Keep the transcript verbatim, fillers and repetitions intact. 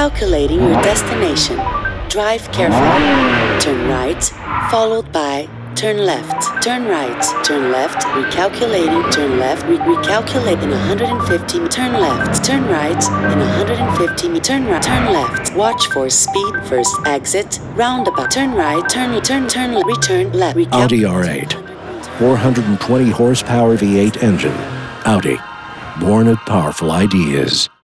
Calculating your destination. Drive carefully. Turn right, followed by turn left. Turn right, turn left, recalculating, turn left, re recalculate in one hundred fifty, turn left, turn right, in one hundred fifty, turn right, turn left. Watch for speed, first exit, roundabout, turn right, turn, turn, turn, return left. Audi R eight, four hundred twenty horsepower V eight engine. Audi, born of powerful ideas.